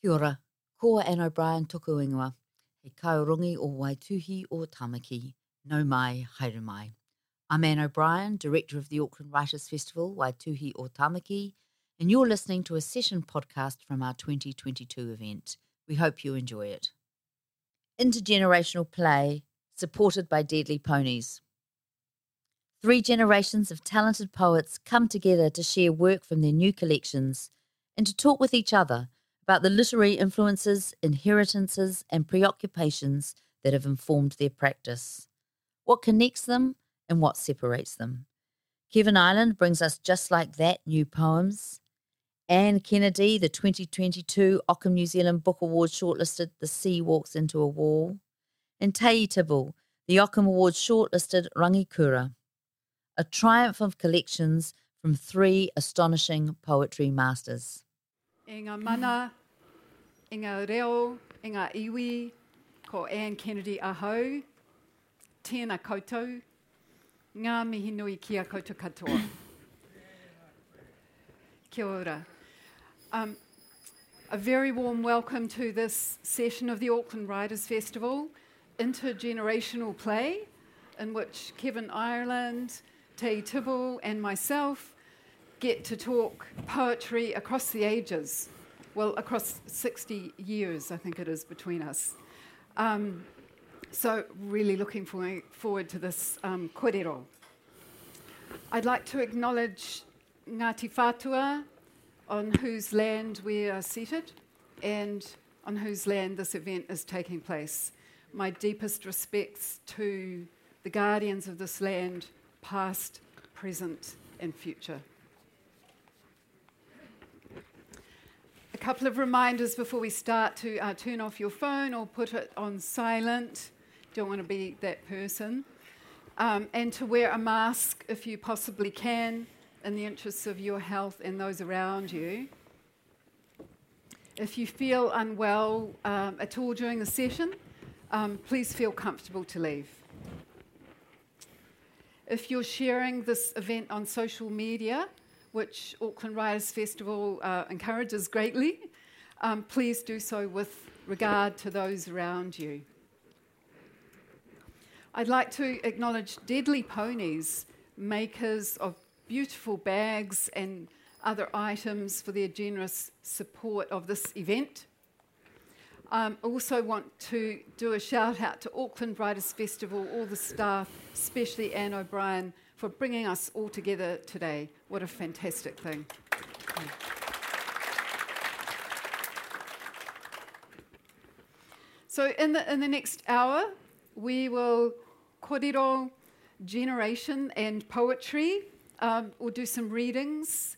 Kia ora, ko Anne O'Brien toku ingoa, he kaurungi o Waituhi o Tamaki, nau mai, haere mai. I'm Anne O'Brien, Director of the Auckland Writers Festival, Waituhi o Tamaki, and you're listening to a session podcast from our 2022 event. We hope you enjoy it. Intergenerational play, supported by Deadly Ponies. Three generations of talented poets come together to share work from their new collections and to talk with each other about the literary influences, inheritances, and preoccupations that have informed their practice. What connects them and what separates them? Kevin Ireland brings us Just Like That, new poems. Anne Kennedy, the 2022 Ockham New Zealand Book Award shortlisted The Sea Walks Into a Wall. And Tayi Tibble, the Ockham Award shortlisted Rangikura. A triumph of collections from three astonishing poetry masters. E ngā mana, e ngā reo, e ngā iwi, ko Anne Kennedy ahau, tēnā koutou, ngā mihi nui ki a koutou katoa. Kia ora. A very warm welcome to this session of the Auckland Writers Festival, Intergenerational Play, in which Kevin Ireland, Tayi Tibble and myself get to talk poetry across the ages, well, across 60 years, I think it is, between us. So really looking forward to this kōrero. I'd like to acknowledge Ngāti Whātua, on whose land we are seated and on whose land this event is taking place. My deepest respects to the guardians of this land, past, present and future. A couple of reminders before we start to turn off your phone or put it on silent. Don't want to be that person. And to wear a mask if you possibly can in the interests of your health and those around you. If you feel unwell at all during the session, please feel comfortable to leave. If you're sharing this event on social media, which Auckland Writers Festival encourages greatly, please do so with regard to those around you. I'd like to acknowledge Deadly Ponies, makers of beautiful bags and other items, for their generous support of this event. Also want to do a shout out to Auckland Writers Festival, all the staff, especially Anne O'Brien, for bringing us all together today. What a fantastic thing. So in the next hour, we will kōrero generation and poetry. We'll do some readings,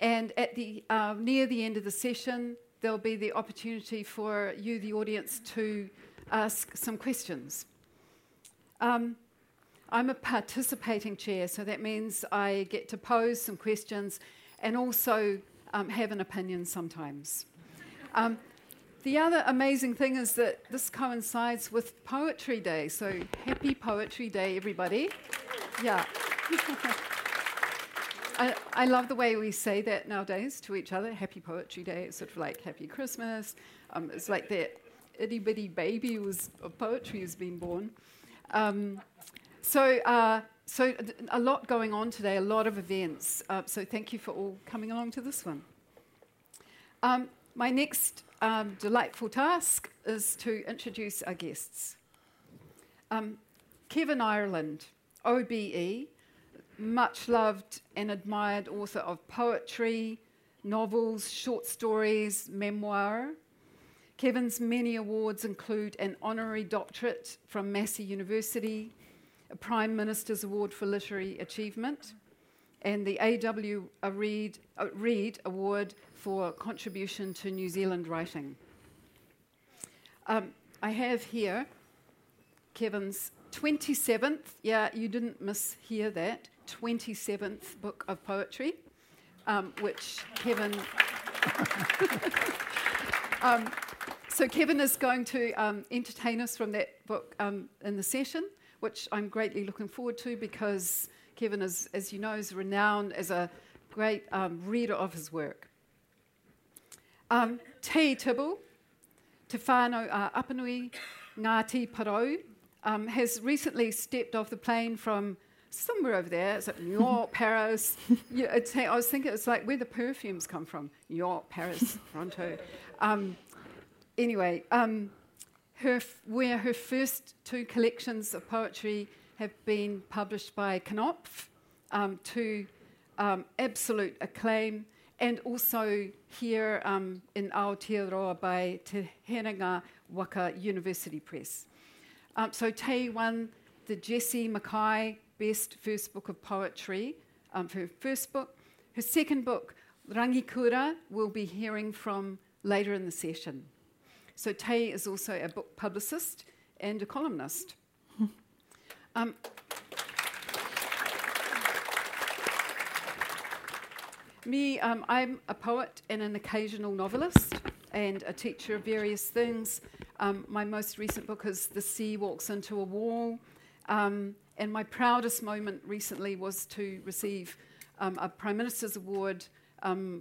and at the near the end of the session, there'll be the opportunity for you, the audience, to ask some questions. I'm a participating chair, so that means I get to pose some questions and also have an opinion sometimes. The other amazing thing is that this coincides with Poetry Day, so happy Poetry Day, everybody. Yeah. I love the way we say that nowadays to each other. Happy Poetry Day. It's sort of like Happy Christmas. It's like that itty-bitty baby of poetry has been born. So a lot going on today, a lot of events. So thank you for all coming along to this one. My next delightful task is to introduce our guests. Kevin Ireland, OBE, much-loved and admired author of poetry, novels, short stories, memoir. Kevin's many awards include an honorary doctorate from Massey University, a Prime Minister's Award for Literary Achievement, and the A.W. Reed Award for Contribution to New Zealand Writing. I have here Kevin's 27th, yeah, you didn't mishear that, 27th book of poetry, which Kevin... so Kevin is going to entertain us from that book in the session, which I'm greatly looking forward to because Kevin is, as you know, is renowned as a great reader of his work. Tayi Tibble, Te Whanau Apanui, Ngāti Parau, has recently stepped off the plane from somewhere over there. It's at New York, Paris. Yeah, I was thinking it's like where the perfumes come from. New York, Paris, Toronto. Anyway, where her first two collections of poetry have been published by Knopf to absolute acclaim, and also here in Aotearoa by Te Herenga Waka University Press. So Tayi won the Jessie Mackay Best First Book of Poetry for her first book. Her second book, Rangikura, we'll be hearing from later in the session. So Tayi is also a book publicist and a columnist. Me, I'm a poet and an occasional novelist and a teacher of various things. My most recent book is The Sea Walks Into a Wall. And my proudest moment recently was to receive a Prime Minister's Award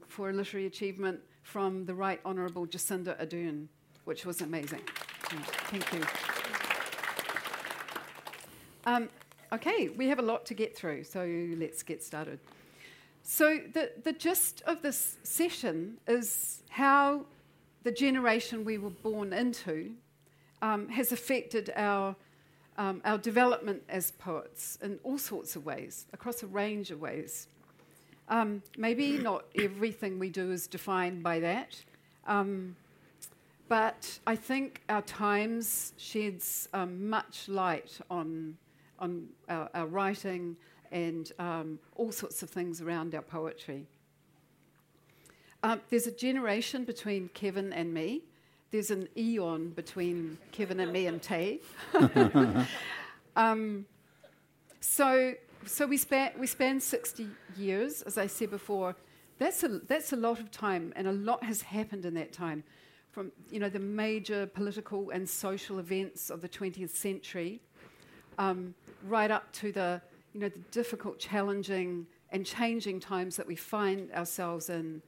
for Literary Achievement from the Right Honourable Jacinda Ardern, which was amazing. Thank you. Okay, we have a lot to get through, so let's get started. So the gist of this session is how the generation we were born into has affected our development as poets in all sorts of ways, across a range of ways. Maybe not everything we do is defined by that, but I think our times sheds much light on our writing and all sorts of things around our poetry. There's a generation between Kevin and me. There's an eon between Kevin and me and Tayi. So we span 60 years, as I said before. That's a lot of time, and a lot has happened in that time, from the major political and social events of the 20th century, right up to the the difficult, challenging and changing times that we find ourselves in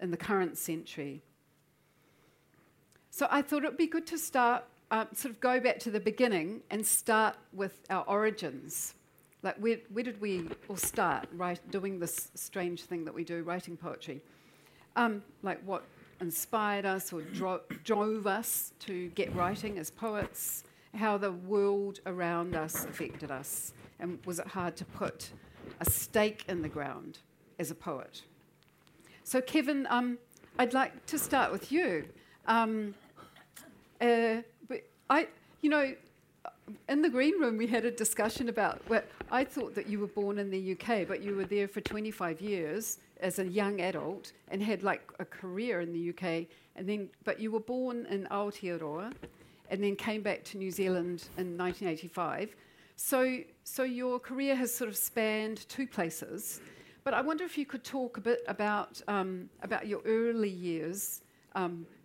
the current century. So I thought it would be good to start, sort of go back to the beginning and start with our origins. Like where did we all start doing this strange thing that we do, writing poetry? Like what inspired us or drove us to get writing as poets, how the world around us affected us. And was it hard to put a stake in the ground as a poet? So Kevin, I'd like to start with you. In the green room we had a discussion about, well, I thought that you were born in the UK, but you were there for 25 years as a young adult and had like a career in the UK, but you were born in Aotearoa and then came back to New Zealand in 1985. So your career has sort of spanned two places, but I wonder if you could talk a bit about your early years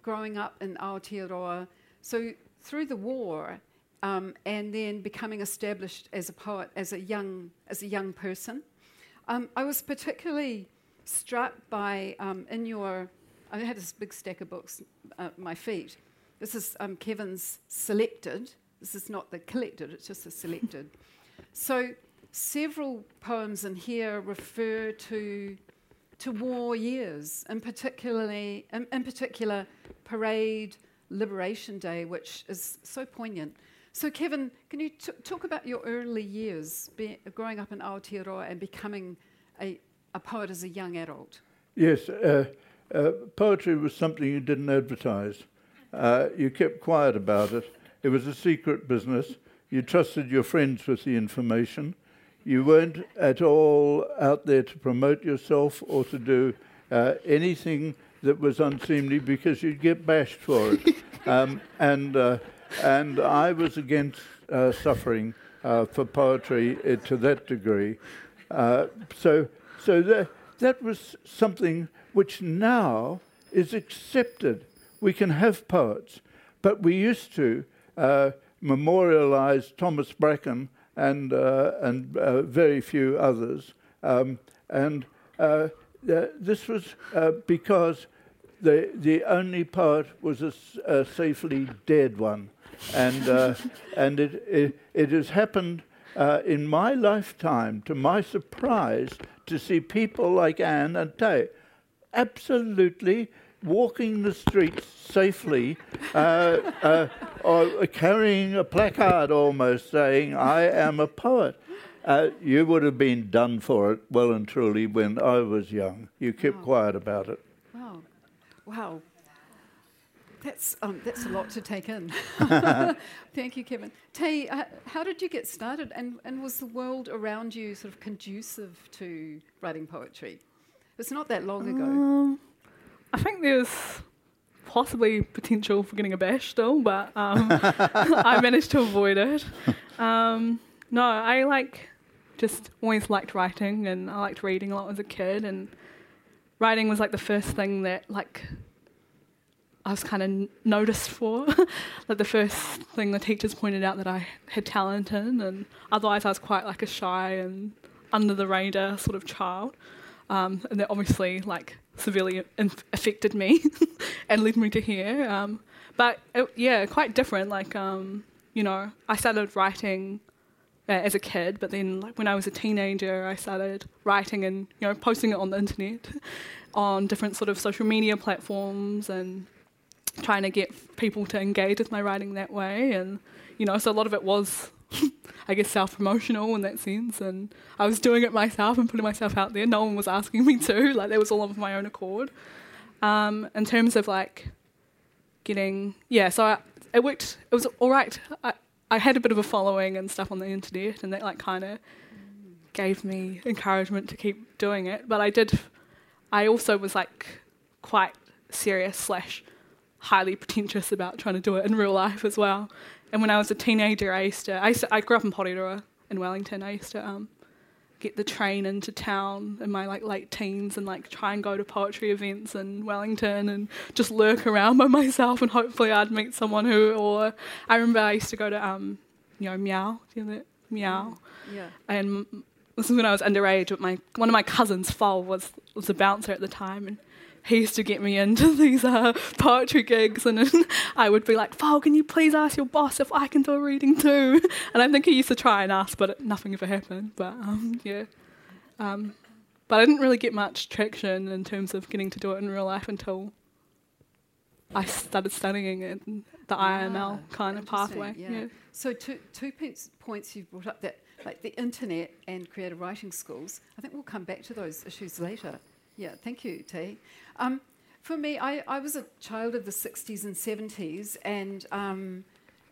growing up in Aotearoa, so through the war, and then becoming established as a poet as a young person. I was particularly struck by I had this big stack of books at my feet. This is Kevin's selected. This is not the collected, it's just the selected. So several poems in here refer to war years, in particular Parade, Liberation Day, which is so poignant. So Kevin, can you talk about your early years, growing up in Aotearoa and becoming a poet as a young adult? Yes, poetry was something you didn't advertise. You kept quiet about it. It was a secret business. You trusted your friends with the information. You weren't at all out there to promote yourself or to do anything that was unseemly because you'd get bashed for it. And I was against suffering for poetry to that degree. So that was something which now is accepted. We can have poets, but we used to memorialise Thomas Bracken and very few others, and this was because The only poet was a safely dead one, and it has happened in my lifetime, to my surprise, to see people like Anne and Tayi absolutely walking the streets safely, or carrying a placard almost saying, "I am a poet." You would have been done for it well and truly when I was young. You kept quiet about it. Wow. That's a lot to take in. Thank you, Kevin. Tayi, how did you get started, and was the world around you sort of conducive to writing poetry? It's not that long ago. I think there's possibly potential for getting a bash still, but I managed to avoid it. No, I just always liked writing, and I liked reading a lot as a kid, and writing was the first thing that I was kind of noticed for. The first thing the teachers pointed out that I had talent in, and otherwise I was quite a shy and under the radar sort of child. And that obviously severely affected me and led me to here. But quite different. I started writing as a kid, but then when I was a teenager, I started writing and posting it on the internet, on different sort of social media platforms, and trying to get people to engage with my writing that way. And so a lot of it was, I guess, self-promotional in that sense, and I was doing it myself and putting myself out there. No one was asking me to. That was all of my own accord. In terms of getting, so it worked. It was all right. I had a bit of a following and stuff on the internet, and that kind of gave me encouragement to keep doing it. But I also was quite serious / highly pretentious about trying to do it in real life as well. And when I was a teenager, I grew up in Porirua in Wellington. I used to get the train into town in my late teens and try and go to poetry events in Wellington and just lurk around by myself, and hopefully I'd meet someone or I remember I used to go to Meow. Do you know that? Meow. Yeah. And this is when I was underage, but one of my cousins, Fol, was a bouncer at the time, and he used to get me into these poetry gigs, and I would be like, "Fol, can you please ask your boss if I can do a reading too?" And I think he used to try and ask, but nothing ever happened. But but I didn't really get much traction in terms of getting to do it in real life until I started studying it, the IIML kind of pathway. Yeah. Yeah. So two points you've brought up, that the internet and creative writing schools. I think we'll come back to those issues later. Yeah, thank you, Tayi. For me, I was a child of the 60s and 70s, and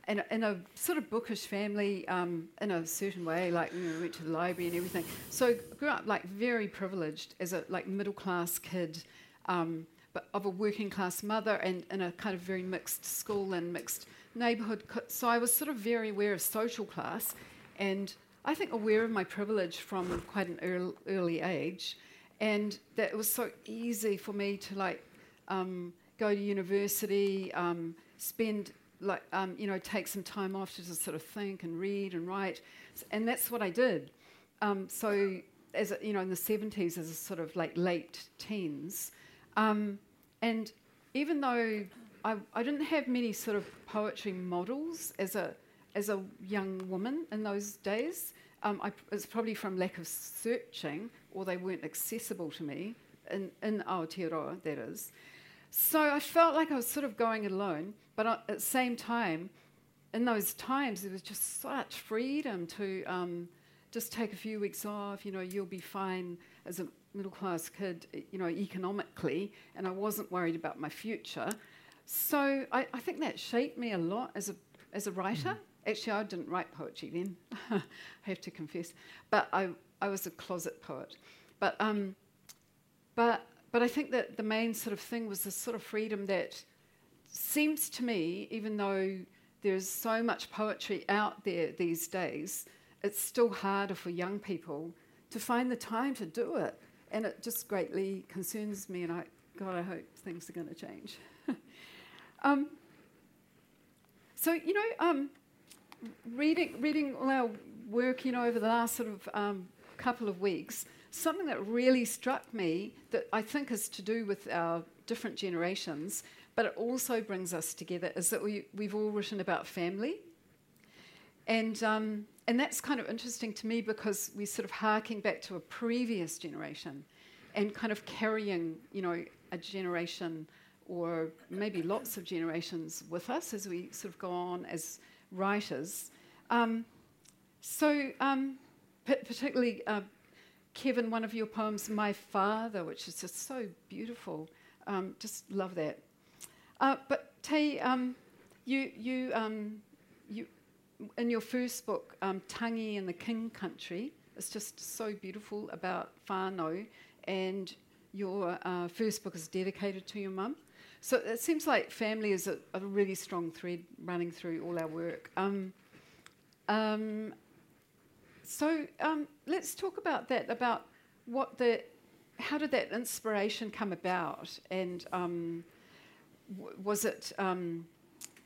in a sort of bookish family, in a certain way, we went to the library and everything. So grew up very privileged as a middle class kid, but of a working class mother, and in a kind of very mixed school and mixed neighbourhood. So I was sort of very aware of social class, and I think aware of my privilege from quite an early age. And that it was so easy for me to go to university, spend take some time off to just sort of think and read and write, and that's what I did. So as in the 70s, as a sort of late teens, and even though I didn't have many sort of poetry models as a young woman in those days. It's probably from lack of searching, or they weren't accessible to me, in Aotearoa, that is. So I felt I was sort of going alone, but at the same time, in those times, there was just such freedom to just take a few weeks off, you'll be fine as a middle-class kid, economically, and I wasn't worried about my future. So I think that shaped me a lot as a writer. Actually, I didn't write poetry then, I have to confess. But I was a closet poet. But I think that the main sort of thing was this sort of freedom that seems to me, even though there's so much poetry out there these days, it's still harder for young people to find the time to do it. And it just greatly concerns me, and I hope things are going to change. Reading all our work, over the last sort of couple of weeks, something that really struck me that I think is to do with our different generations, but it also brings us together, is that we've all written about family. And that's kind of interesting to me, because we're sort of harking back to a previous generation and kind of carrying, you know, a generation or maybe lots of generations with us as we sort of go on as writers. Particularly, Kevin, one of your poems, My Father, which is just so beautiful. Just love that. But Tayi, you in your first book, Tangi in the King Country, it's just so beautiful about whānau, and your first book is dedicated to your mum. So it seems like family is a really strong thread running through all our work. So let's talk about that, about how did that inspiration come about, and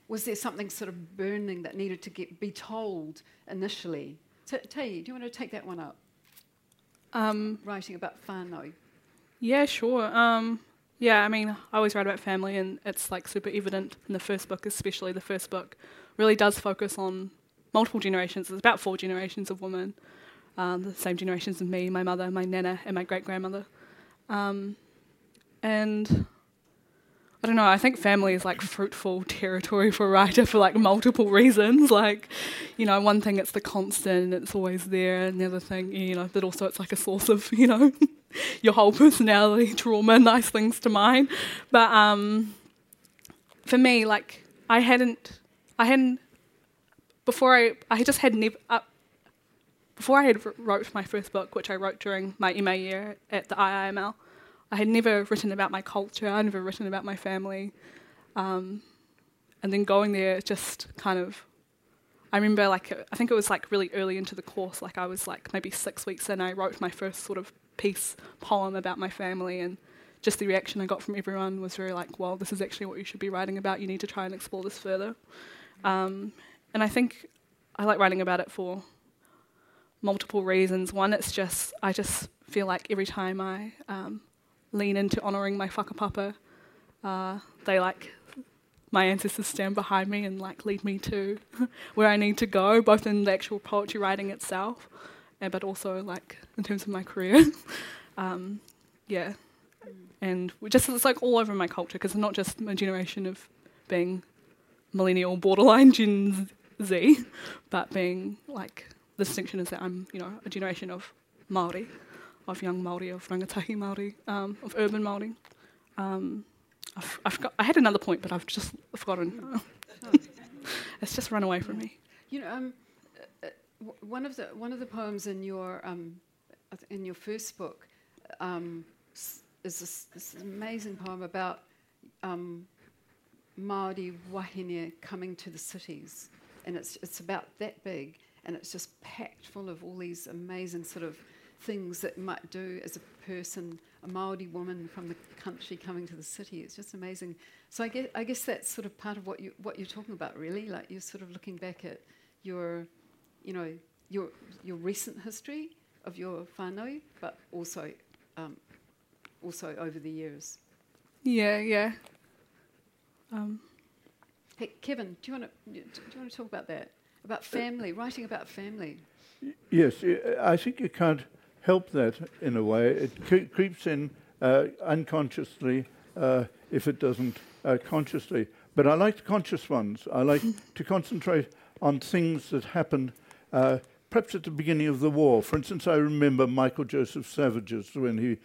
was there something sort of burning that needed to be told initially? Tayi, do you want to take that one up? Writing about whānau. Yeah, sure. I mean, I always write about family, and it's like super evident in the first book, especially. The first book really does focus on multiple generations. It's about 4 generations of women, the same generations as me, my mother, my nana, and my great-grandmother. And I don't know, I think family is like fruitful territory for a writer for like multiple reasons. Like, you know, one thing, it's the constant, it's always there. Another thing, you know, that also it's like a source of, you know, your whole personality, trauma, nice things to mine. But for me, like, before I had wrote my first book, which I wrote during my MA year at the IIML, I had never written about my culture, I'd never written about my family. And then going there, just kind of, I remember, like, I think it was like really early into the course, like I was like maybe 6 weeks in, I wrote my first sort of poem about my family, and just the reaction I got from everyone was very like, well, this is actually what you should be writing about, you need to try and explore this further. And I think I like writing about it for multiple reasons. One, it's just, I just feel like every time I lean into honouring my whakapapa, they like, my ancestors stand behind me and like lead me to where I need to go, both in the actual poetry writing itself, but also like in terms of my career. And it's like all over my culture, because it's not just my generation of being millennial, borderline Gen Z, but being like, the distinction is that I'm, you know, a generation of Māori, of young Māori, of rangatahi Māori, of urban Māori. I had another point, but I've just forgotten. It's just run away from me. You know, one of the poems in your first book is this amazing poem about Māori wahine coming to the cities, and it's about that big, and it's just packed full of all these amazing sort of things that might do as a person, a Māori woman from the country coming to the city. It's just amazing. So I guess that's sort of part of what you're talking about, really. Like, you're sort of looking back at your, you know, your recent history of your whānau, but also over the years. Yeah. Hey, Kevin, do you want to talk about that? About family, writing about family. Yes, I think you can't help that in a way. It creeps in unconsciously if it doesn't consciously. But I like the conscious ones. I like to concentrate on things that happened perhaps at the beginning of the war. For instance, I remember Michael Joseph Savage's, when he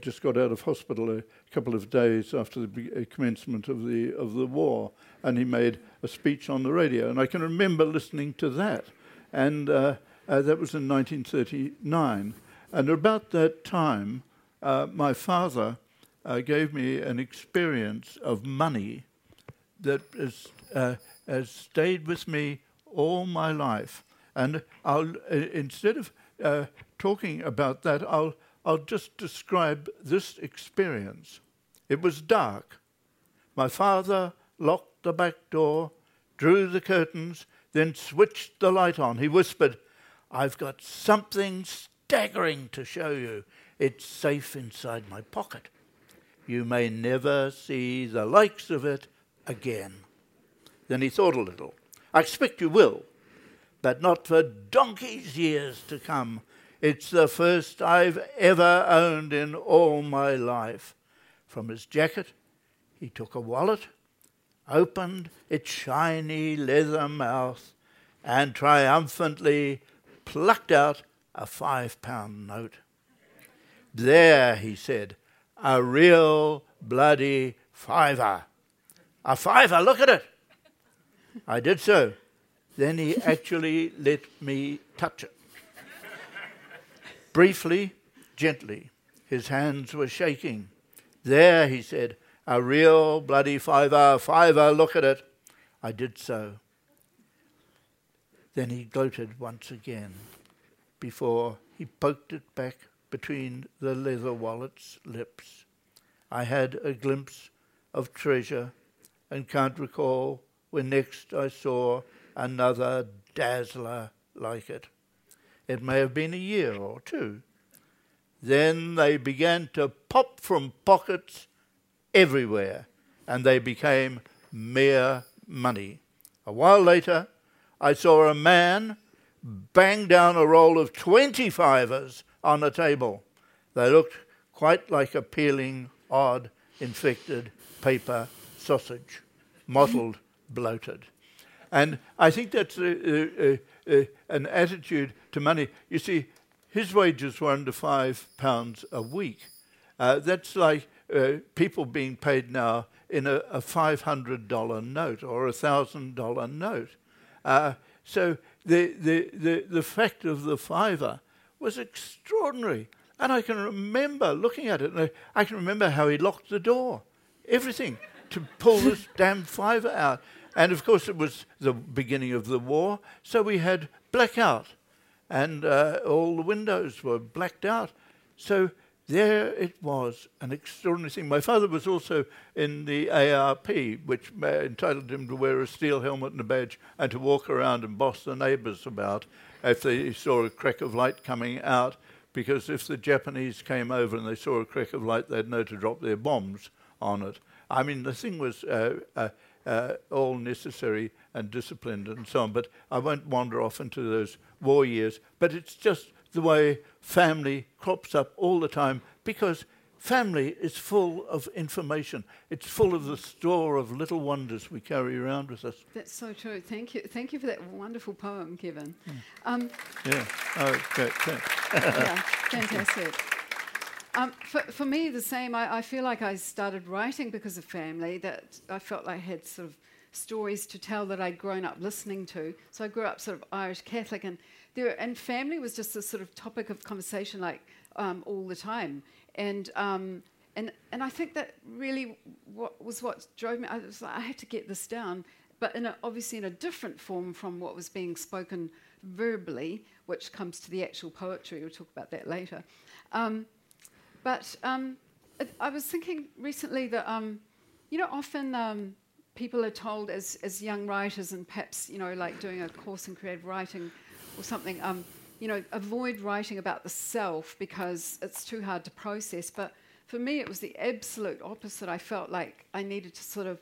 just got out of hospital a couple of days after the commencement of the war, and he made a speech on the radio. And I can remember listening to that, and that was in 1939. And about that time, my father gave me an experience of money that has stayed with me all my life. And I'll instead of talking about that, I'll just describe this experience. It was dark. My father locked the back door, drew the curtains, then switched the light on. He whispered, "I've got something staggering to show you. It's safe inside my pocket. You may never see the likes of it again. Then he thought a little. I expect you will, but not for donkey's years to come. It's the first I've ever owned in all my life. From his jacket, he took a wallet, opened its shiny leather mouth, and triumphantly plucked out a £5 note. There, he said, a real bloody fiver. A fiver, look at it. I did so. Then he actually let me touch it. Briefly, gently, his hands were shaking. There, he said, a real bloody fiver, look at it. I did so. Then he gloated once again before he poked it back between the leather wallet's lips. I had a glimpse of treasure and can't recall when next I saw another dazzler like it. It may have been a year or two. Then they began to pop from pockets everywhere, and they became mere money. A while later, I saw a man bang down a roll of 20 fivers on a table. They looked quite like a peeling, odd, infected paper sausage, mottled, bloated. And I think that's an attitude to money. You see, his wages were under £5 a week. That's like people being paid now in a $500 note or a $1,000 note. So the fact of the fiver was extraordinary. And I can remember looking at it, and I can remember how he locked the door, everything, to pull this damn fiver out. And, of course, it was the beginning of the war, so we had blackout, and all the windows were blacked out. So there it was, an extraordinary thing. My father was also in the ARP, which entitled him to wear a steel helmet and a badge and to walk around and boss the neighbours about if they saw a crack of light coming out, because if the Japanese came over and they saw a crack of light, they'd know to drop their bombs on it. I mean, the thing was all necessary and disciplined and so on, but I won't wander off into those war years. But it's just the way family crops up all the time, because family is full of information. It's full of the store of little wonders we carry around with us. That's so true. Thank you. Thank you for that wonderful poem, Kevin. Mm. Yeah. Oh, great. Yeah, fantastic. For me, the same. I feel like I started writing because of family, that I felt like I had sort of stories to tell that I'd grown up listening to. So I grew up sort of Irish Catholic, and family was just a sort of topic of conversation, like all the time. And I think that really what drove me. I was like, I had to get this down, but obviously in a different form from what was being spoken verbally, which comes to the actual poetry. We'll talk about that later. I was thinking recently that, often people are told as young writers, and perhaps, like doing a course in creative writing or something, avoid writing about the self because it's too hard to process. But for me, it was the absolute opposite. I felt like I needed to sort of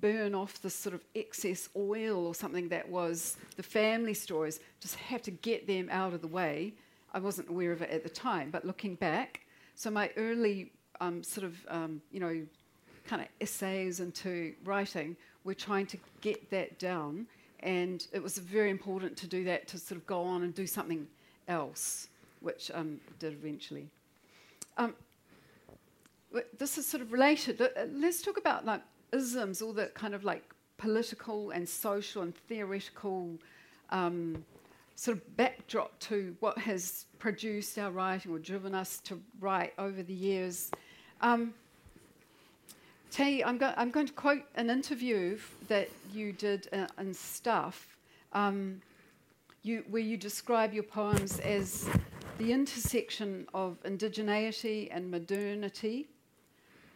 burn off this sort of excess oil or something that was the family stories, just have to get them out of the way. I wasn't aware of it at the time, but looking back, so my early kind of essays into writing were trying to get that down, and it was very important to do that, to sort of go on and do something else, which did eventually. This is sort of related. Let's talk about like isms, all the kind of like political and social and theoretical sort of backdrop to what has produced our writing or driven us to write over the years. Tayi, I'm going to quote an interview that you did in Stuff, where you describe your poems as the intersection of indigeneity and modernity,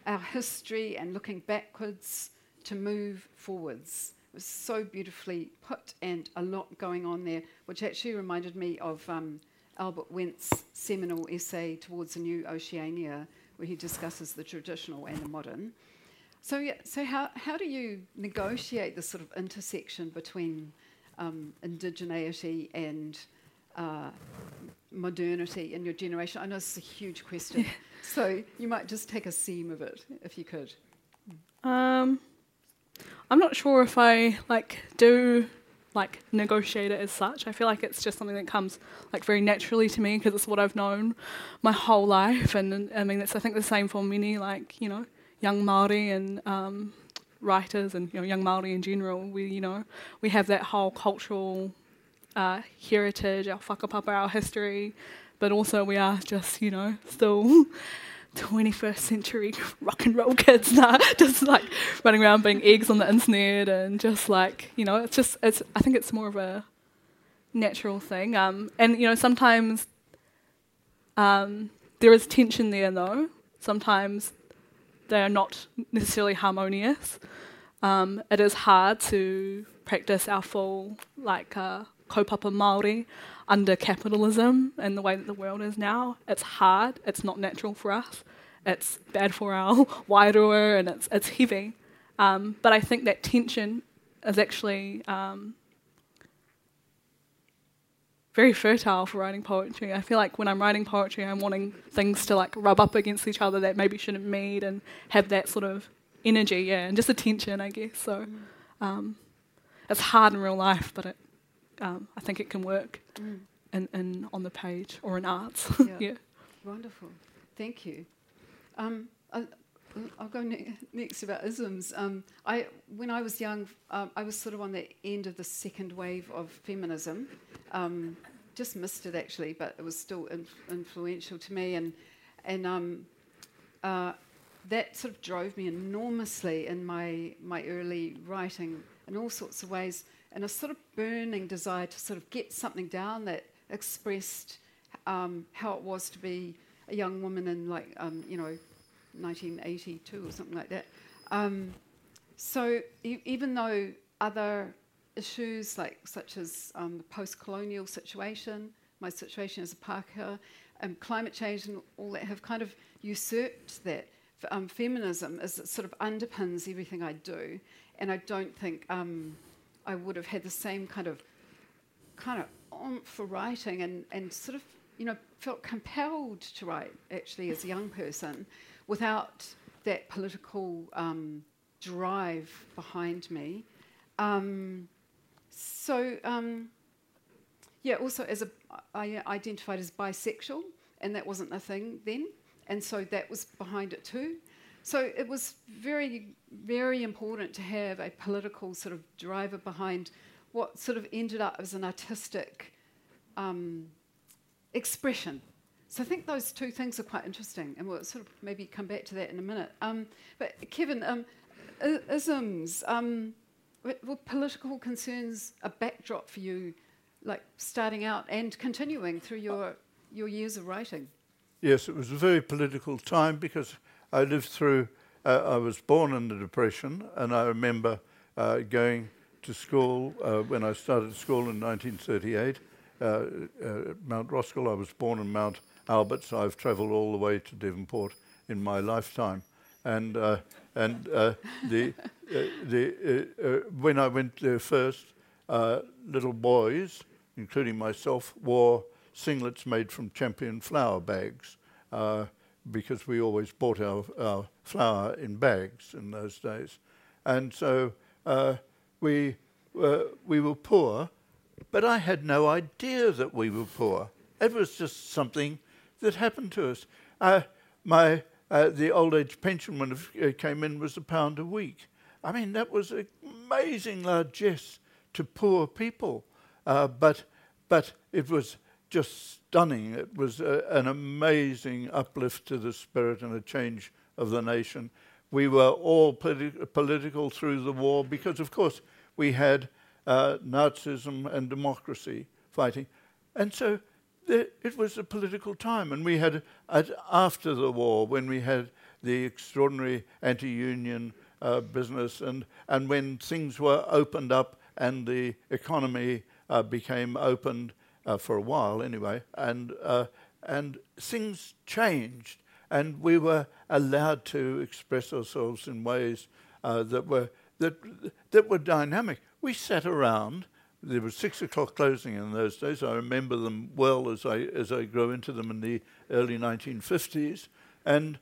our history and looking backwards to move forwards. It was so beautifully put, and a lot going on there, which actually reminded me of Albert Wentz's seminal essay, Towards a New Oceania, where he discusses the traditional and the modern. So, yeah, so how do you negotiate this sort of intersection between indigeneity and modernity in your generation? I know this is a huge question, so you might just take a seam of it if you could. I'm not sure if I do negotiate it as such. I feel like it's just something that comes very naturally to me because it's what I've known my whole life, and I mean it's, I think, the same for many young Māori and writers and young Māori in general. We have that whole cultural heritage, our whakapapa, our history, but also we are just still 21st century rock and roll kids now, just running around being eggs on the internet and just it's I think it's more of a natural thing, and sometimes there is tension there though. Sometimes they are not necessarily harmonious. It is hard to practice our full kaupapa Māori under capitalism and the way that the world is now. It's hard, it's not natural for us, it's bad for our wairua, and it's heavy. But I think that tension is actually very fertile for writing poetry. I feel like when I'm writing poetry, I'm wanting things to rub up against each other that maybe shouldn't meet and have that sort of energy, and just attention, I guess. So it's hard in real life, but it I think it can work in on the page or in arts. Yeah. Yeah. Wonderful. Thank you. I'll go next about isms. When I was young, I was sort of on the end of the second wave of feminism. Just missed it, actually, but it was still influential to me. And that sort of drove me enormously in my early writing in all sorts of ways, and a sort of burning desire to sort of get something down that expressed how it was to be a young woman in 1982 or something like that. So even though other issues such as the post-colonial situation, my situation as a Pākehā, climate change and all that have kind of usurped that, feminism sort of underpins everything I do, and I don't think I would have had the same kind of oomph for writing and sort of, felt compelled to write, actually, as a young person without that political drive behind me. Also, I identified as bisexual, and that wasn't a thing then, and so that was behind it too. So it was very, very important to have a political sort of driver behind what sort of ended up as an artistic expression. So I think those two things are quite interesting, and we'll sort of maybe come back to that in a minute. But Kevin, isms, were political concerns a backdrop for you, starting out and continuing through your years of writing? Yes, it was a very political time because I lived through, I was born in the Depression, and I remember going to school when I started school in 1938 at Mount Roskill. I was born in Mount Albert, so I've travelled all the way to Devonport in my lifetime. And when I went there first, little boys, including myself, wore singlets made from Champion flour bags. Because we always bought our flour in bags in those days. And so we were poor, but I had no idea that we were poor. It was just something that happened to us. The old age pension when it came in was £1 a week. I mean, that was an amazing largesse to poor people. But it was just stunning. It was an amazing uplift to the spirit and a change of the nation. We were all political through the war because, of course, we had Nazism and democracy fighting. And so it was a political time. And we had, after the war, when we had the extraordinary anti-union business and when things were opened up and the economy became opened, for a while anyway, and things changed, and we were allowed to express ourselves in ways that were dynamic. We sat around. There was 6 o'clock closing in those days. I remember them well as I grew into them in the early 1950s, and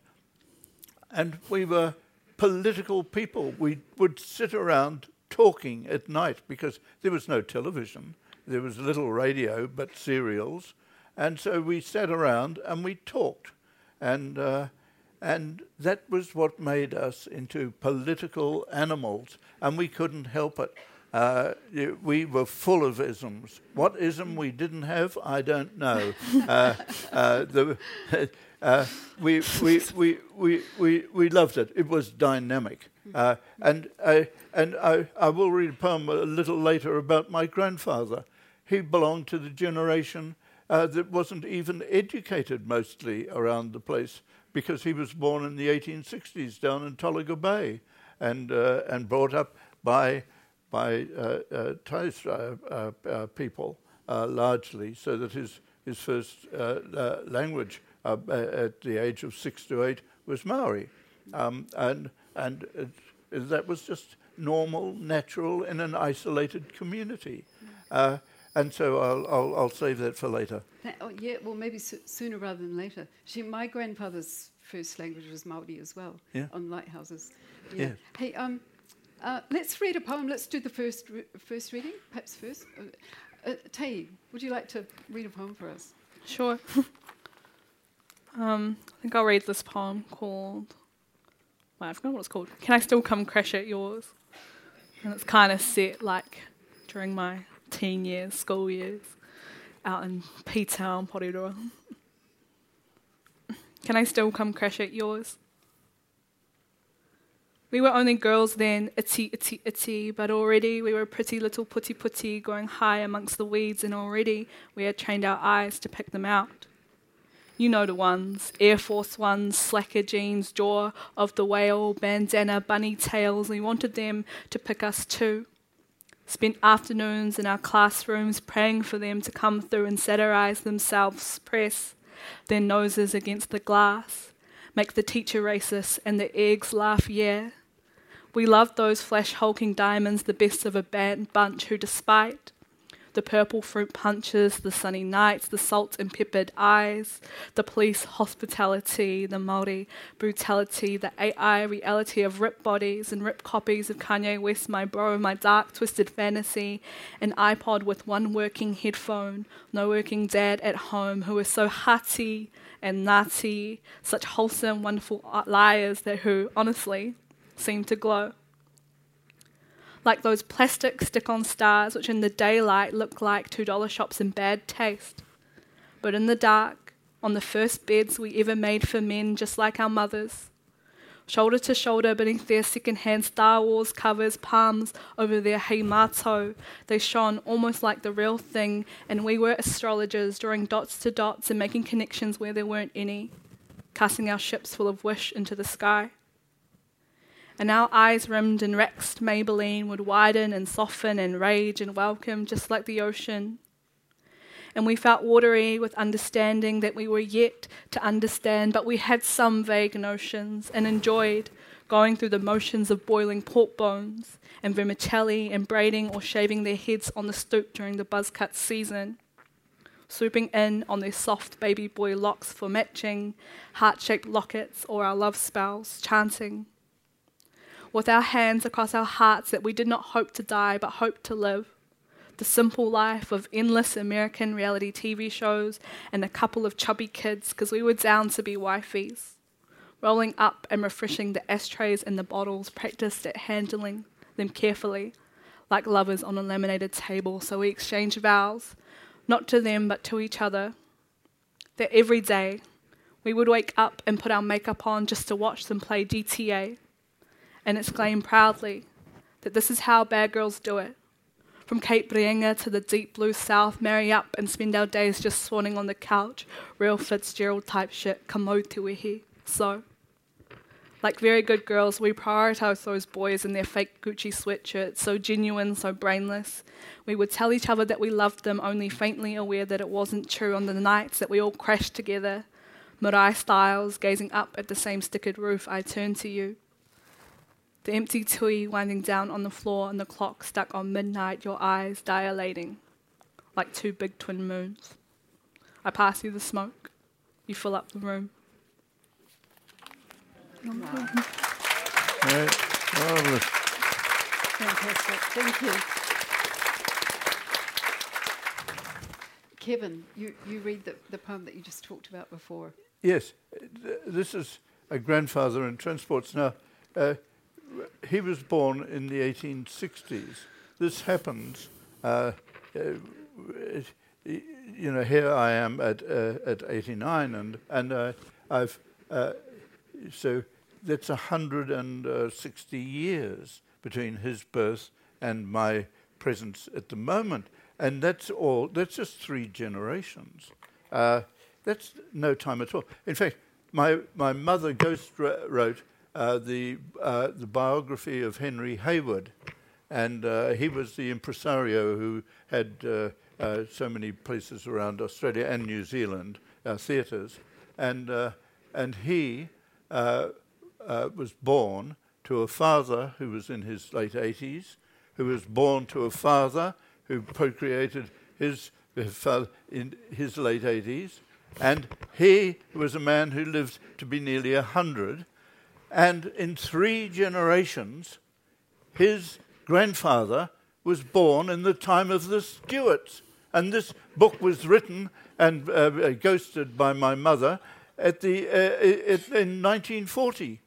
we were political people. We would sit around talking at night because there was no television. There was little radio, but serials, and so we sat around and we talked, and that was what made us into political animals, and we couldn't help it. We were full of isms. What ism we didn't have, I don't know. We loved it. It was dynamic. And I will read a poem a little later about my grandfather. He belonged to the generation that wasn't even educated mostly around the place, because he was born in the 1860s down in Tolaga Bay, and brought up by Thai people largely, so that his first language at the age of 6 to 8 was Maori, and that was just normal, natural, in an isolated community. And so I'll save that for later. Maybe sooner rather than later. My grandfather's first language was Māori as well, on lighthouses. Yeah. Yeah. Hey, let's read a poem. Let's do the first reading, perhaps first. Tayi, would you like to read a poem for us? Sure. I think I'll read this poem called... Well, I forgot what it's called. Can I Still Come Crash at Yours? And it's kind of set like during my teen years, school years, out in P-Town, Porirua. Can I still come crash at yours? We were only girls then, itty, itty, itty, but already we were pretty little putty putty going high amongst the weeds, and already we had trained our eyes to pick them out. You know the ones, Air Force ones, slacker jeans, jaw of the whale, bandana, bunny tails. We wanted them to pick us too. Spent afternoons in our classrooms praying for them to come through and satirise themselves, press their noses against the glass, make the teacher racist and the eggs laugh, yeah. We loved those flash hulking diamonds, the best of a bad bunch who, despite the purple fruit punches, the sunny nights, the salt and peppered eyes, the police hospitality, the Māori brutality, the AI reality of ripped bodies and ripped copies of Kanye West, my bro, my dark twisted fantasy, an iPod with one working headphone, no working dad at home, who is so hearty and natty, such wholesome, wonderful liars that who, honestly, seem to glow. Like those plastic stick-on stars which in the daylight look like $2 shops in bad taste. But in the dark, on the first beds we ever made for men, just like our mothers, shoulder to shoulder beneath their second-hand Star Wars covers, palms over their hei mātou, they shone almost like the real thing, and we were astrologers drawing dots to dots and making connections where there weren't any, casting our ships full of wish into the sky. And our eyes rimmed in raxed Maybelline would widen and soften and rage and welcome, just like the ocean. And we felt watery with understanding that we were yet to understand, but we had some vague notions and enjoyed going through the motions of boiling pork bones and vermicelli and braiding or shaving their heads on the stoop during the buzz cut season, swooping in on their soft baby boy locks for matching heart-shaped lockets or our love spells, chanting with our hands across our hearts that we did not hope to die but hope to live. The simple life of endless American reality TV shows and a couple of chubby kids, because we were down to be wifeys, rolling up and refreshing the ashtrays and the bottles, practiced at handling them carefully, like lovers on a laminated table, so we exchanged vows, not to them but to each other, that every day we would wake up and put our makeup on just to watch them play GTA, and exclaim proudly that this is how bad girls do it. From Cape Reinga to the deep blue south, marry up and spend our days just swanning on the couch, real Fitzgerald type shit, ka mau te wehi. So, like very good girls, we prioritise those boys in their fake Gucci sweatshirts, so genuine, so brainless. We would tell each other that we loved them, only faintly aware that it wasn't true on the nights that we all crashed together, Marae styles gazing up at the same stickered roof, I turn to you. The empty tui winding down on the floor and the clock stuck on midnight, your eyes dilating like two big twin moons. I pass you the smoke. You fill up the room. Wow. Right. Marvelous. Fantastic. Thank you. Kevin, you read the poem that you just talked about before. Yes. This is a grandfather in transports. Now, he was born in the 1860s. This happened... you know, here I am at 89, and I've so that's 160 years between his birth and my presence at the moment, and that's all. That's just three generations. That's no time at all. In fact, my mother wrote the biography of Henry Hayward, and he was the impresario who had. So many places around Australia and New Zealand, theatres, and he was born to a father who was in his late 80s, who was born to a father who procreated his father in his late 80s, and he was a man who lived to be nearly 100, and in three generations, his grandfather was born in the time of the Stuarts. And this book was written and ghosted by my mother in 1940.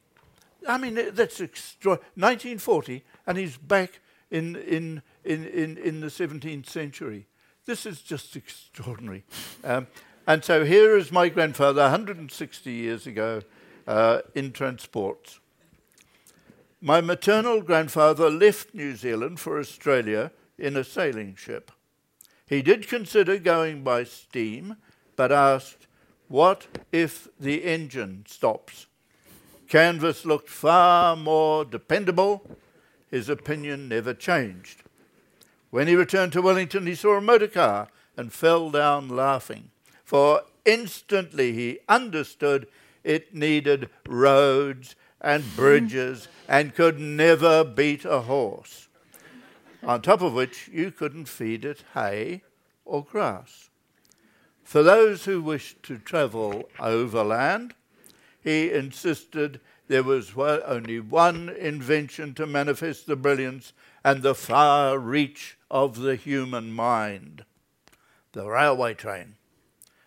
I mean, that's extraordinary. 1940, and he's back in the 17th century. This is just extraordinary. And so here is my grandfather 160 years ago in transports. My maternal grandfather left New Zealand for Australia in a sailing ship. He did consider going by steam, but asked, "What if the engine stops?" Canvas looked far more dependable. His opinion never changed. When he returned to Wellington, he saw a motor car and fell down laughing, for instantly he understood it needed roads and bridges and could never beat a horse. On top of which, you couldn't feed it hay or grass. For those who wished to travel overland, he insisted there was only one invention to manifest the brilliance and the far reach of the human mind: the railway train,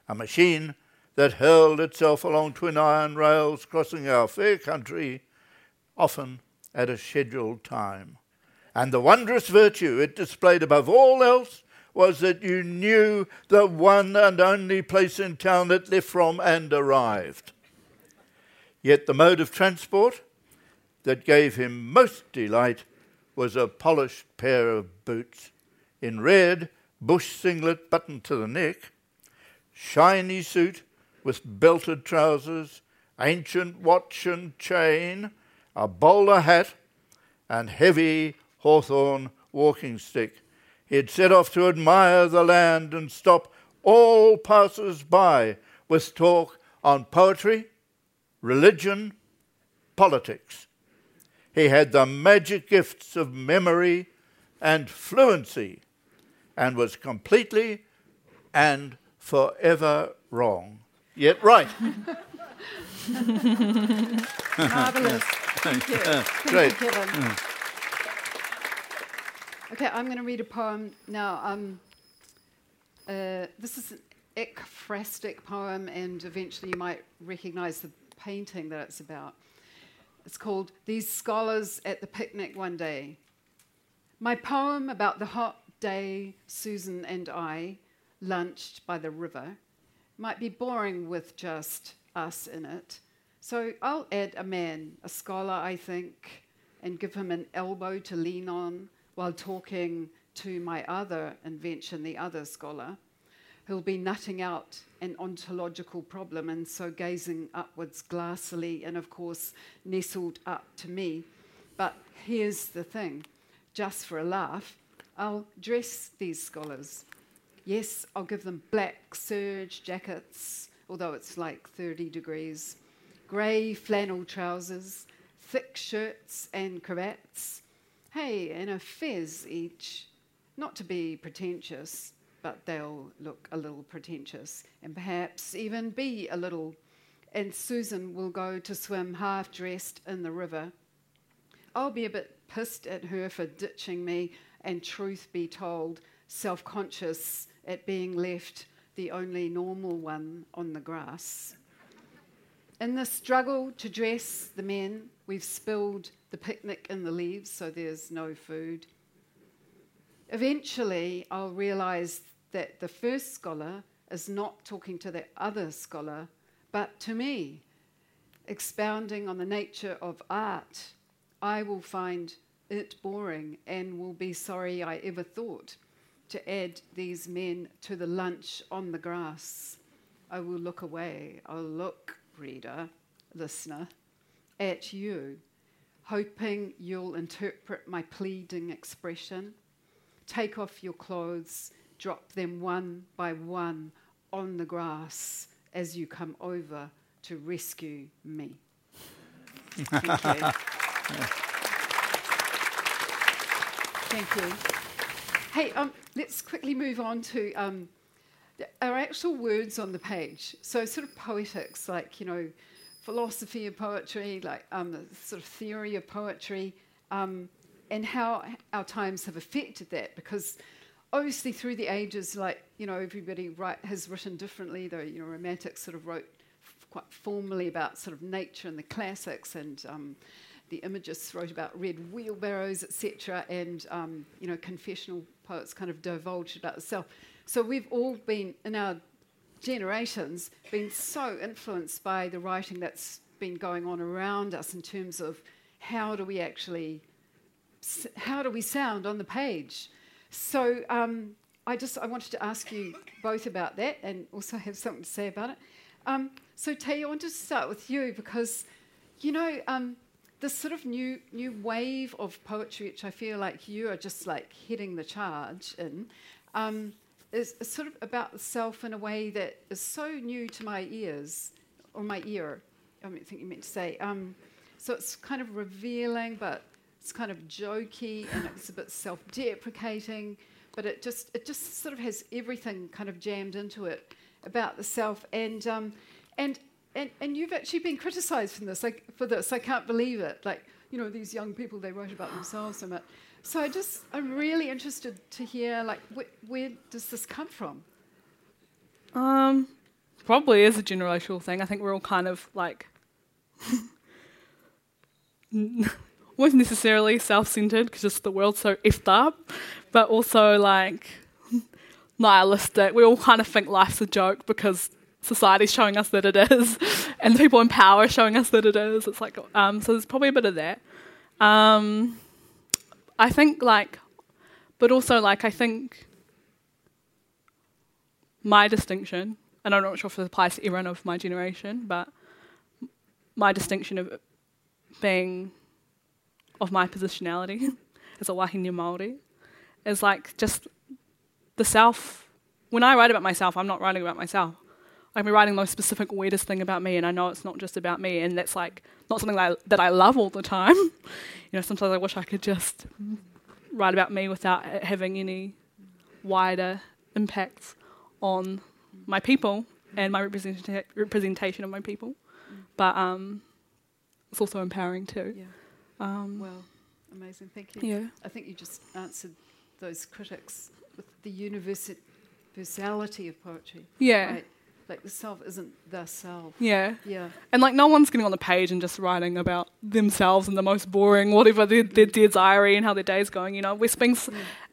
a machine that hurled itself along twin iron rails, crossing our fair country, often at a scheduled time. And the wondrous virtue it displayed above all else was that you knew the one and only place in town it left from and arrived. Yet the mode of transport that gave him most delight was a polished pair of boots, in red bush singlet buttoned to the neck, shiny suit with belted trousers, ancient watch and chain, a bowler hat, and heavy hawthorn walking stick. He had set off to admire the land and stop all passers-by with talk on poetry, religion, politics. He had the magic gifts of memory and fluency, and was completely and forever wrong. Yet right. Marvellous. Thank you. Great. You, Kevin. Okay, I'm going to read a poem now. This is an ekphrastic poem, and eventually you might recognise the painting that it's about. It's called "These Scholars at the Picnic One Day." My poem about the hot day Susan and I lunched by the river might be boring with just us in it. So I'll add a man, a scholar, I think, and give him an elbow to lean on while talking to my other invention, the other scholar, who'll be nutting out an ontological problem and so gazing upwards glassily and, of course, nestled up to me. But here's the thing. Just for a laugh, I'll dress these scholars. Yes, I'll give them black serge jackets, although it's like 30 degrees, grey flannel trousers, thick shirts and cravats, hey, and a fez each. Not to be pretentious, but they'll look a little pretentious and perhaps even be a little. And Susan will go to swim half-dressed in the river. I'll be a bit pissed at her for ditching me and, truth be told, self-conscious at being left the only normal one on the grass. In the struggle to dress the men, we've spilled the picnic in the leaves, so there's no food. Eventually, I'll realise that the first scholar is not talking to the other scholar, but to me, expounding on the nature of art. I will find it boring and will be sorry I ever thought to add these men to the lunch on the grass. I will look away. I'll look, reader, listener, at you, hoping you'll interpret my pleading expression. Take off your clothes, drop them one by one on the grass as you come over to rescue me. Thank you. Thank you. Hey, let's quickly move on to our actual words on the page. So sort of poetics, like, you know, philosophy of poetry, like the sort of theory of poetry, and how our times have affected that, because obviously through the ages, like, you know, everybody has written differently, though, you know, Romantics sort of wrote quite formally about sort of nature and the classics, and the Imagists wrote about red wheelbarrows, etc., and, you know, confessional poets kind of divulged about themselves. So we've all been, in our generations, been so influenced by the writing that's been going on around us in terms of how do we sound on the page. So I wanted to ask you both about that and also have something to say about it. So Tayi, I want to start with you because, you know, this sort of new wave of poetry, which I feel like you are just like heading the charge in, is sort of about the self in a way that is so new to my ears, or my ear, I think you meant to say. So it's kind of revealing, but it's kind of jokey, and it's a bit self-deprecating, but it just sort of has everything kind of jammed into it about the self. And you've actually been criticised for this. I can't believe it. Like, you know, these young people, they write about themselves so much. So I'm really interested to hear, like, where does this come from? Probably is a generational thing. I think we're all kind of like. Almost necessarily self-centred because just the world's so effed up, but also like nihilistic. We all kind of think life's a joke because society's showing us that it is, and people in power are showing us that it is. It's like so there's probably a bit of that. I think like, but also like I think my distinction, and I'm not sure if it applies to everyone of my generation, but my distinction of being of my positionality as a wahine Māori is like just the self. When I write about myself, I'm not writing about myself. I'll be writing the most specific, weirdest thing about me, and I know it's not just about me, and that's like not something that I love all the time. You know, sometimes I wish I could just write about me without it having any wider impacts on my people and my representation of my people. But it's also empowering too. Yeah. Well, amazing, thank you. Yeah. I think you just answered those critics with the universality of poetry. Yeah. Right? Like the self isn't the self. Yeah. Yeah. And like no one's getting on the page and just writing about themselves and the most boring whatever their diary and how their day's going, you know. We're being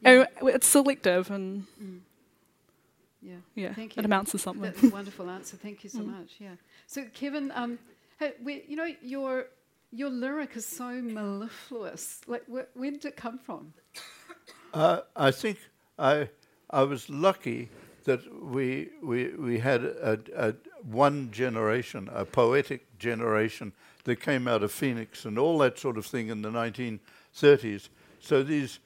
it's selective and yeah. Yeah. Thank you. It amounts to something. That's a wonderful answer. Thank you so much. Yeah. So Kevin, you know, your lyric is so mellifluous. Like, where did it come from? I think I was lucky that we had one generation, a poetic generation that came out of Phoenix and all that sort of thing in the 1930s. So these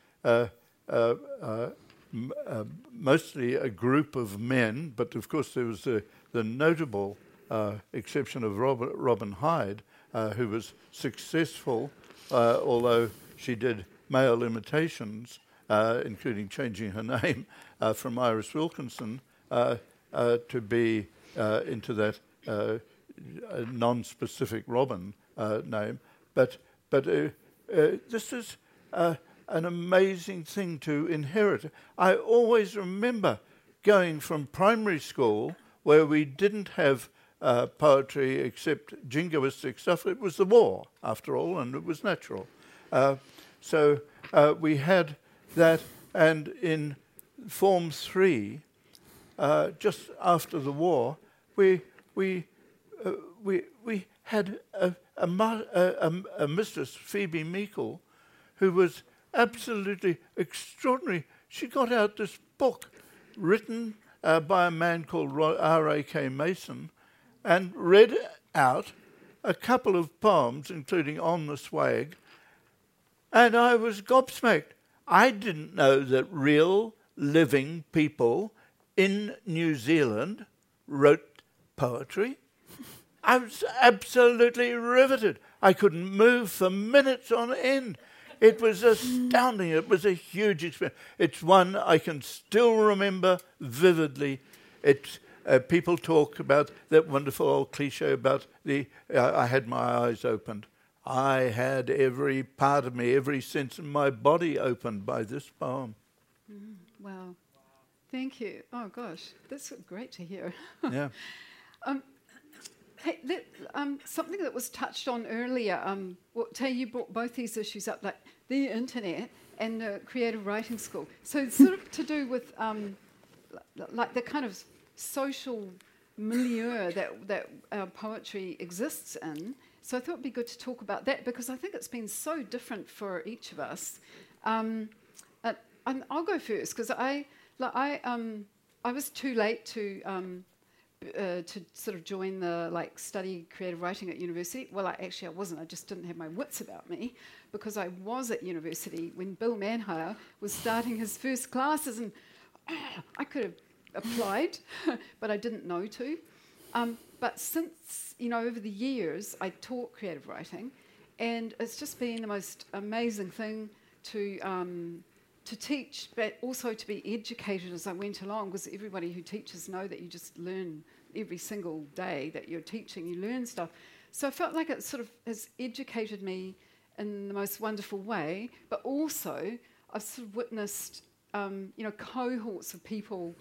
mostly a group of men, but of course there was the notable exception of Robin Hyde, who was successful, although she did male imitations, including changing her name from Iris Wilkinson to be into that non-specific Robin name. But this is an amazing thing to inherit. I always remember going from primary school where we didn't have poetry except jingoistic stuff. It was the war, after all, and it was natural. So we had that, and in Form 3, just after the war, we had a mistress, Phoebe Meikle, who was absolutely extraordinary. She got out this book written by a man called R.A.K. Mason and read out a couple of poems, including On the Swag, and I was gobsmacked. I didn't know that real living people in New Zealand wrote poetry. I was absolutely riveted. I couldn't move for minutes on end. It was astounding. It was a huge experience. It's one I can still remember vividly. It's people talk about that wonderful old cliche about the I had my eyes opened. I had every part of me, every sense in my body opened by this poem. Mm, wow. Thank you. Oh, gosh. That's great to hear. Yeah. Hey, something that was touched on earlier, Tayi, you brought both these issues up, like the internet and the creative writing school. So it's sort of to do with like the kind of social milieu that our poetry exists in. So I thought it'd be good to talk about that because I think it's been so different for each of us. And I'll go first because I was too late to sort of join the study creative writing at university. Well, I wasn't. I just didn't have my wits about me because I was at university when Bill Manhire was starting his first classes, and I could have applied, but I didn't know to. But since, over the years, I taught creative writing, and it's just been the most amazing thing to teach, but also to be educated as I went along, because everybody who teaches know that you just learn every single day that you're teaching, you learn stuff. So I felt like it sort of has educated me in the most wonderful way, but also I've sort of witnessed, cohorts of people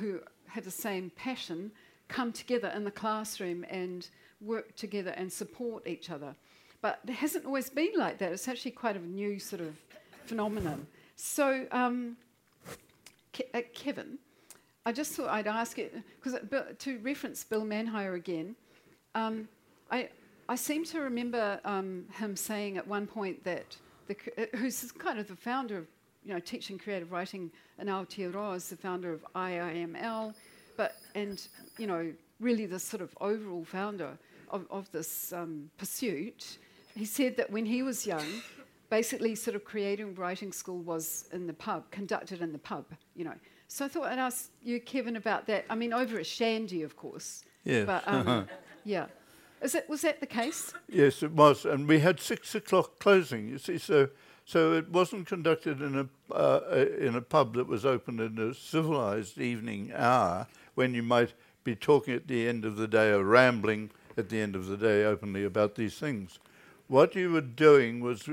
who have the same passion come together in the classroom and work together and support each other. But it hasn't always been like that. It's actually quite a new sort of phenomenon. So, Kevin, I just thought I'd ask you, because to reference Bill Manhire again, I seem to remember him saying at one point that, who's kind of the founder of, teaching creative writing in Aotearoa, is the founder of IIML, and really the sort of overall founder of this pursuit. He said that when he was young, basically, sort of creative writing school was conducted in the pub, So I thought I'd ask you, Kevin, about that. I mean, over at Shandy, of course. Yeah. But, yeah. Was that the case? Yes, it was. And we had 6 o'clock closing, you see. So it wasn't conducted in a pub that was open in a civilised evening hour when you might be talking at the end of the day or rambling at the end of the day openly about these things. What you were doing was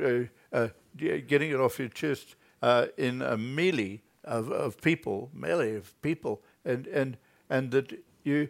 getting it off your chest in a melee of people, and that you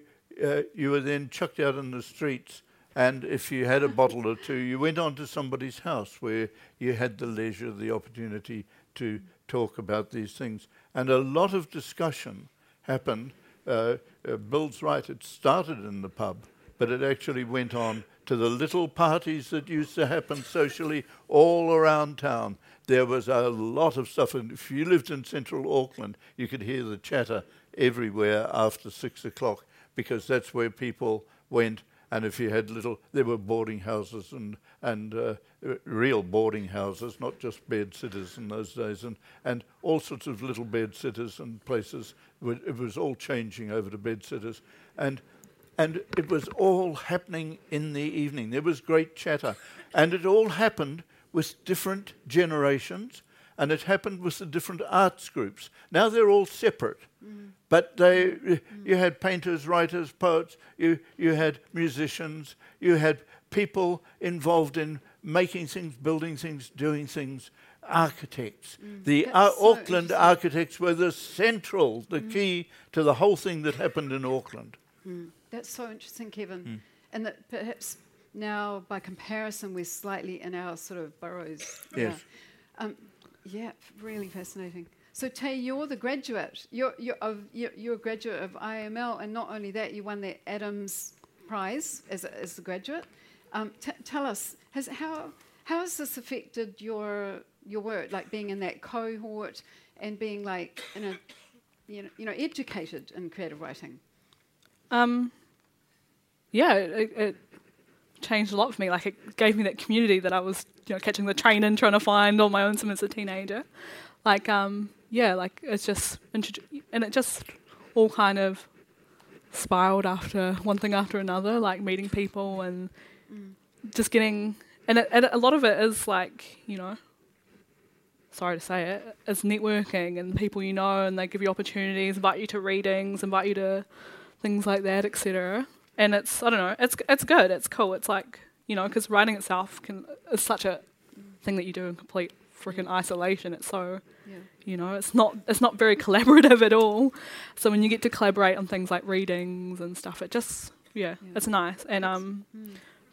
were then chucked out in the streets. And if you had a bottle or two, you went on to somebody's house where you had the leisure, the opportunity to talk about these things. And a lot of discussion happened. Bill's right, it started in the pub, but it actually went on to the little parties that used to happen socially all around town. There was a lot of stuff. And if you lived in central Auckland, you could hear the chatter everywhere after 6 o'clock because that's where people went And if you had little, there were boarding houses and real boarding houses, not just bed sitters in those days, and all sorts of little bed sitters and places. It was all changing over to bed sitters, and it was all happening in the evening. There was great chatter, and it all happened with different generations, and it happened with the different arts groups. Now they're all separate. Mm. But you had painters, writers, poets, you had musicians, you had people involved in making things, building things, doing things, architects. Mm. The Auckland architects were the central, the key to the whole thing that happened in Auckland. Mm. That's so interesting, Kevin. Mm. And that perhaps now, by comparison, we're slightly in our sort of burrows. Yes. Yeah, really fascinating. So, Tayi, you're the graduate. You're a graduate of IIML, and not only that, you won the Adams Prize as the graduate. Tell us, how has this affected your work, like being in that cohort and being like in a educated in creative writing? Yeah, it changed a lot for me. Like, it gave me that community that I was catching the train and trying to find on my own as a teenager. Like, it's just... And it just all kind of spiraled after one thing after another, like meeting people and just getting... And a lot of it is like, sorry to say it, is networking and people you know, and they give you opportunities, invite you to readings, invite you to things like that, etc. And it's, I don't know, it's good, it's cool. It's like, because writing itself is such a thing that you do in complete freaking isolation. It's so, it's not very collaborative at all. So when you get to collaborate on things like readings and stuff, it just, it's nice. And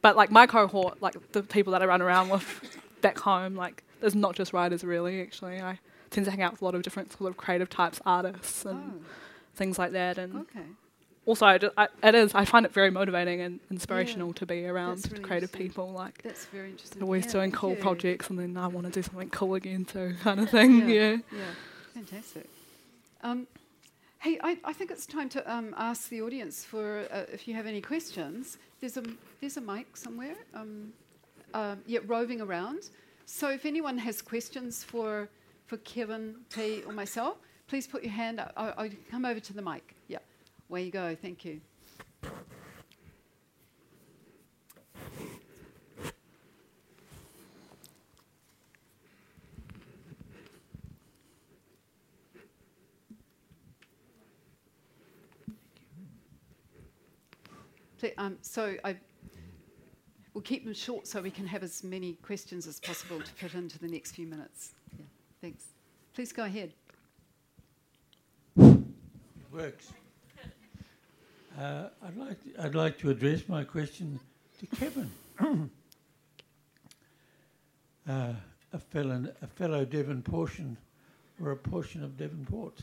but like my cohort, like the people that I run around with back home, like there's not just writers really. Actually, I tend to hang out with a lot of different sort of creative types, artists and things like that. And also, I find it very motivating and inspirational to be around really creative people. Like, that's very interesting. Always doing cool projects, and then I want to do something cool again too, kind of thing. Fantastic. Hey, I think it's time to ask the audience for if you have any questions. There's a mic somewhere. Roving around. So if anyone has questions for Kevin, T, or myself, please put your hand up. I'll come over to the mic. Yeah. Way you go, thank you. So we'll keep them short so we can have as many questions as possible to fit into the next few minutes. Yeah, thanks. Please go ahead. Works. I'd like to address my question to Kevin, a fellow Devon portion, or a portion of Devonport.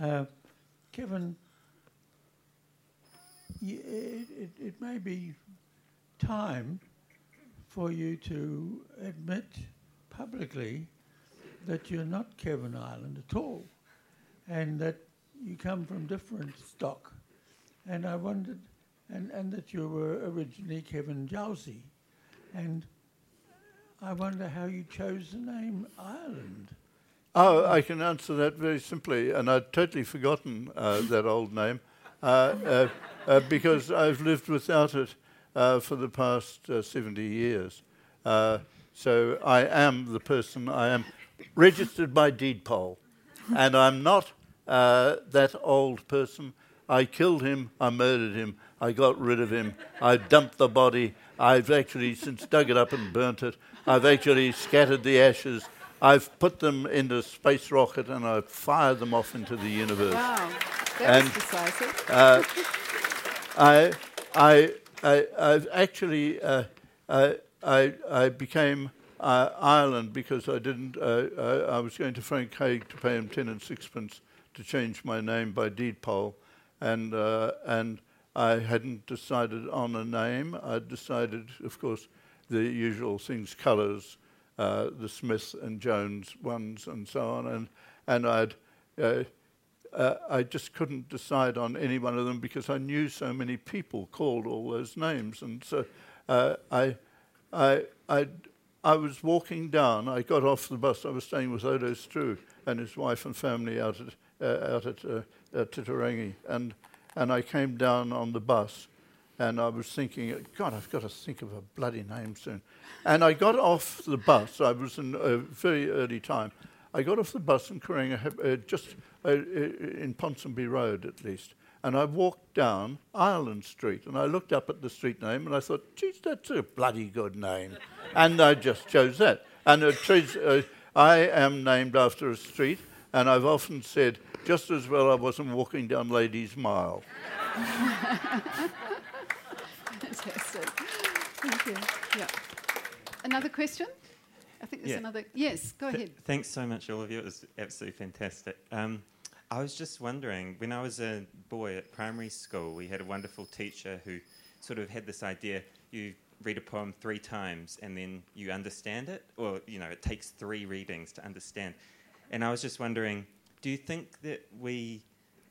Yes, Kevin. It may be time for you to admit publicly that you're not Kevin Ireland at all, and that you come from different stock. And I wondered, and that you were originally Kevin Jowsey, and I wonder how you chose the name Ireland. Oh, I can answer that very simply, and I'd totally forgotten that old name, because I've lived without it for the past 70 years. So I am the person I am, registered by deed poll, and I'm not that old person. I killed him, I murdered him, I got rid of him, I dumped the body, I've actually since dug it up and burnt it, I've actually scattered the ashes, I've put them into a space rocket and I've fired them off into the universe. Wow, that's decisive. I became Ireland because I didn't, I was going to Frank Haig to pay him 10 and sixpence to change my name by deed poll. And I hadn't decided on a name. I decided, of course, the usual things, colours, the Smith and Jones ones and so on. And I'd I just couldn't decide on any one of them because I knew so many people called all those names. And so I was walking down. I got off the bus. I was staying with Odo Strew and his wife and family out at Titirangi. And I came down on the bus and I was thinking, God, I've got to think of a bloody name soon. And I got off the bus. I was in a very early time. I got off the bus in Karinga, just in Ponsonby Road at least, and I walked down Ireland Street, and I looked up at the street name, and I thought, geez, that's a bloody good name, and I just chose that. And I am named after a street, and I've often said, just as well I wasn't walking down Ladies Mile. Fantastic. Thank you. Yeah. Another question? I think there's another... Yes, go ahead. Thanks so much, all of you. It was absolutely fantastic. I was just wondering, when I was a boy at primary school, we had a wonderful teacher who sort of had this idea, you read a poem 3 times and then you understand it, or, you know, it takes 3 readings to understand. And I was just wondering, do you think that we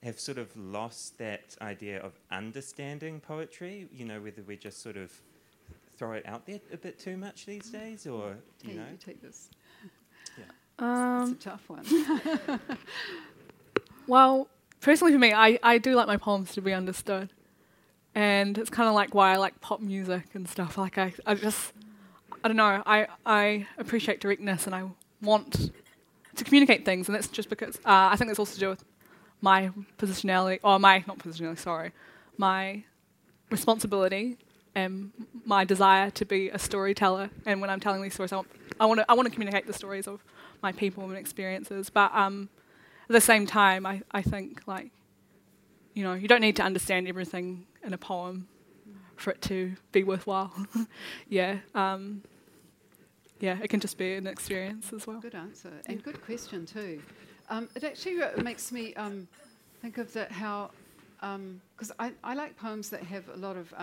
have sort of lost that idea of understanding poetry? You know, whether we just sort of throw it out there a bit too much these days, or you know, you take this. Yeah. It's a tough one. Well, personally for me, I do like my poems to be understood, and it's kind of like why I like pop music and stuff. Like I don't know. I appreciate directness, and I want to communicate things, and that's just because I think that's also to do with my positionality, or my responsibility. And my desire to be a storyteller, and when I'm telling these stories, I want to communicate the stories of my people and experiences. But at the same time, I think, like, you know, you don't need to understand everything in a poem for it to be worthwhile. Yeah, it can just be an experience as well. Good answer, and good question too. It actually makes me think of that, how because I like poems that have a lot of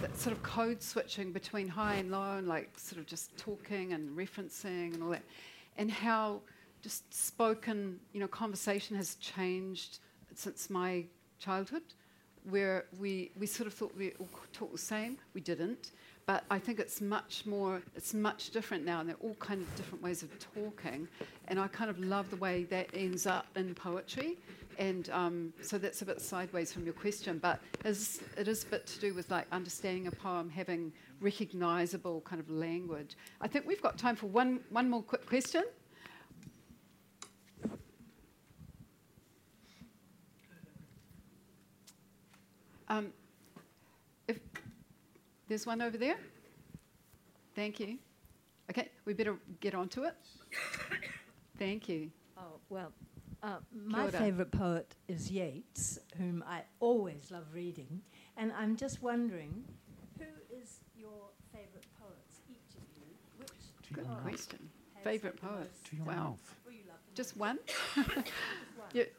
that sort of code switching between high and low, and like sort of just talking and referencing and all that, and how just spoken, you know, conversation has changed since my childhood, where we sort of thought we all talked the same. We didn't, but I think it's much different now, and they're all kind of different ways of talking, and I kind of love the way that ends up in poetry. And so that's a bit sideways from your question, but it is a bit to do with, like, understanding a poem, having recognisable kind of language. I think we've got time for one more quick question. If there's one over there. Thank you. Okay, we better get on to it. Thank you. Oh, well... my favourite poet is Yeats, whom I always love reading, and I'm just wondering, who is your favourite poets, each of you? Good question. Favourite poet? Wow. Just one?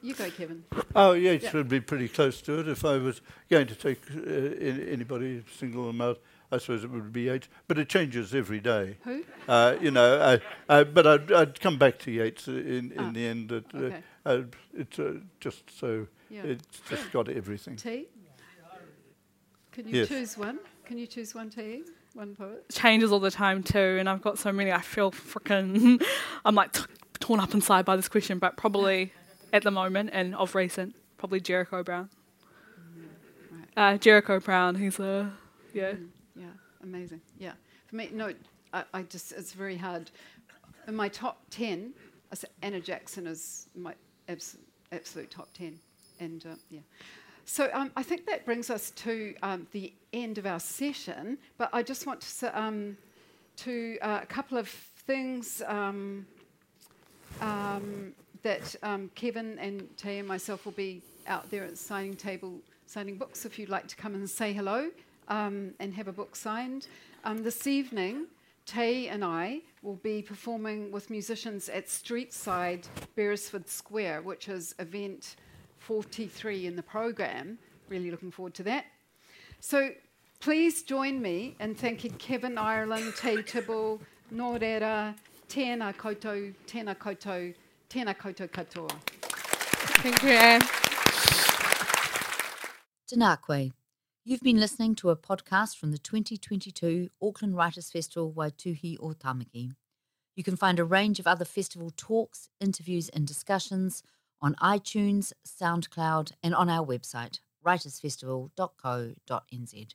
You go, Kevin. Oh, Yeats would be pretty close to it. If I was going to take anybody, single them out, I suppose it would be Yeats, but it changes every day. Who? You know, but I'd come back to Yeats in the end. Okay. It's just so it's just got everything. T? Can you choose one? Can you choose one, T? One poet? Changes all the time too, and I've got so many. I feel frickin'... I'm like torn up inside by this question, but probably at the moment and of recent, probably Jericho Brown. Right. Jericho Brown, he's a... Yeah. Mm. Yeah, amazing. Yeah, for me, no, I just—it's very hard. In my top 10, Anna Jackson is my absolute top 10, and yeah. So I think that brings us to the end of our session. But I just want to a couple of things that Kevin and Tayi and myself will be out there at signing books. If you'd like to come and say hello. And have a book signed. This evening, Tayi and I will be performing with musicians at Streetside Beresford Square, which is event 43 in the program. Really looking forward to that. So please join me in thanking Kevin Ireland, Tayi Tibble, Norera, tēnā koutou, tēnā koutou, tēnā koutou katoa. Thank you, Anne. Tēnā koe. You've been listening to a podcast from the 2022 Auckland Writers Festival Waituhi o Tamaki. You can find a range of other festival talks, interviews and discussions on iTunes, SoundCloud and on our website, writersfestival.co.nz.